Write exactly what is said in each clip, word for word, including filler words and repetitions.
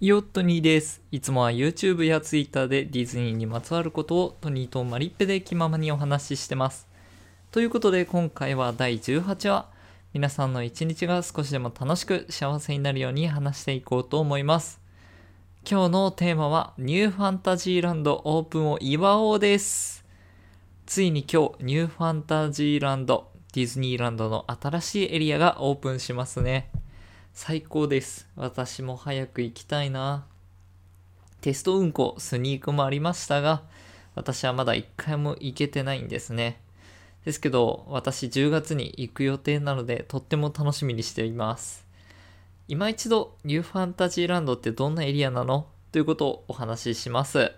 いおっとにです。いつもは YouTube や Twitter でディズニーにまつわることをトニーとマリッペで気ままにお話ししてます。ということで今回はだいじゅうはちわ、皆さんの一日が少しでも楽しく幸せになるように話していこうと思います。今日のテーマはニューファンタジーランドオープンを祝おうです。ついに今日ニューファンタジーランド、ディズニーランドの新しいエリアがオープンしますね。最高です。私も早く行きたいな。テスト運行、スニークもありましたが、私はまだ一回も行けてないんですね。ですけど、私じゅうがつに行く予定なので、とっても楽しみにしています。今一度、ニューファンタジーランドってどんなエリアなの？ということをお話しします。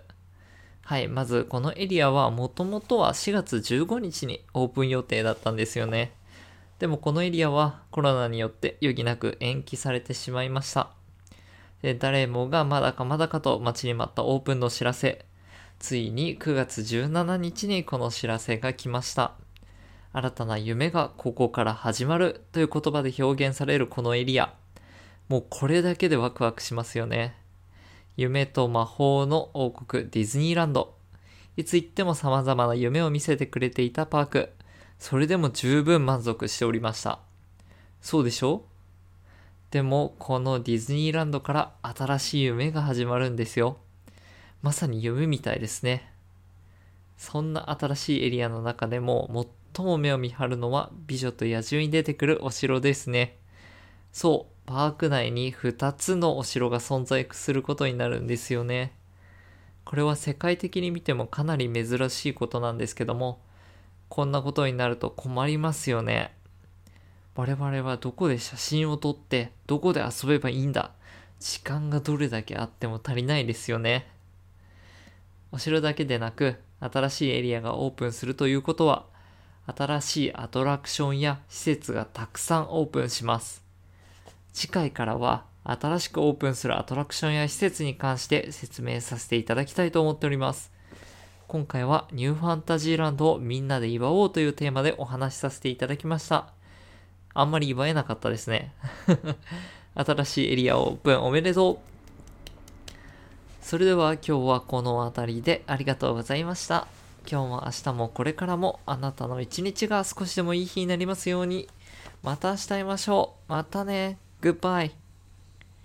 はい、まずこのエリアはもともとはしがつじゅうごにちにオープン予定だったんですよね。でもこのエリアはコロナによって余儀なく延期されてしまいました。で、誰もがまだかまだかと待ちに待ったオープンの知らせ。ついにくがつじゅうしちにちにこの知らせが来ました。新たな夢がここから始まるという言葉で表現されるこのエリア。もうこれだけでワクワクしますよね。夢と魔法の王国ディズニーランド。いつ行っても様々な夢を見せてくれていたパーク。それでも十分満足しておりました。そうでしょ？でもこのディズニーランドから新しい夢が始まるんですよ。まさに夢みたいですね。そんな新しいエリアの中でも最も目を見張るのは美女と野獣に出てくるお城ですね。そう、パーク内にふたつのお城が存在することになるんですよね。これは世界的に見てもかなり珍しいことなんですけども、こんなことになると困りますよね。我々はどこで写真を撮って、どこで遊べばいいんだ。時間がどれだけあっても足りないですよね。お城だけでなく、新しいエリアがオープンするということは、新しいアトラクションや施設がたくさんオープンします。次回からは、新しくオープンするアトラクションや施設に関して説明させていただきたいと思っております。今回はニューファンタジーランドをみんなで祝おうというテーマでお話しさせていただきました。あんまり祝えなかったですね。新しいエリアオープンおめでとう。それでは今日はこの辺りでありがとうございました。今日も明日もこれからもあなたの一日が少しでもいい日になりますように。また明日会いましょう。またね。グッバイ。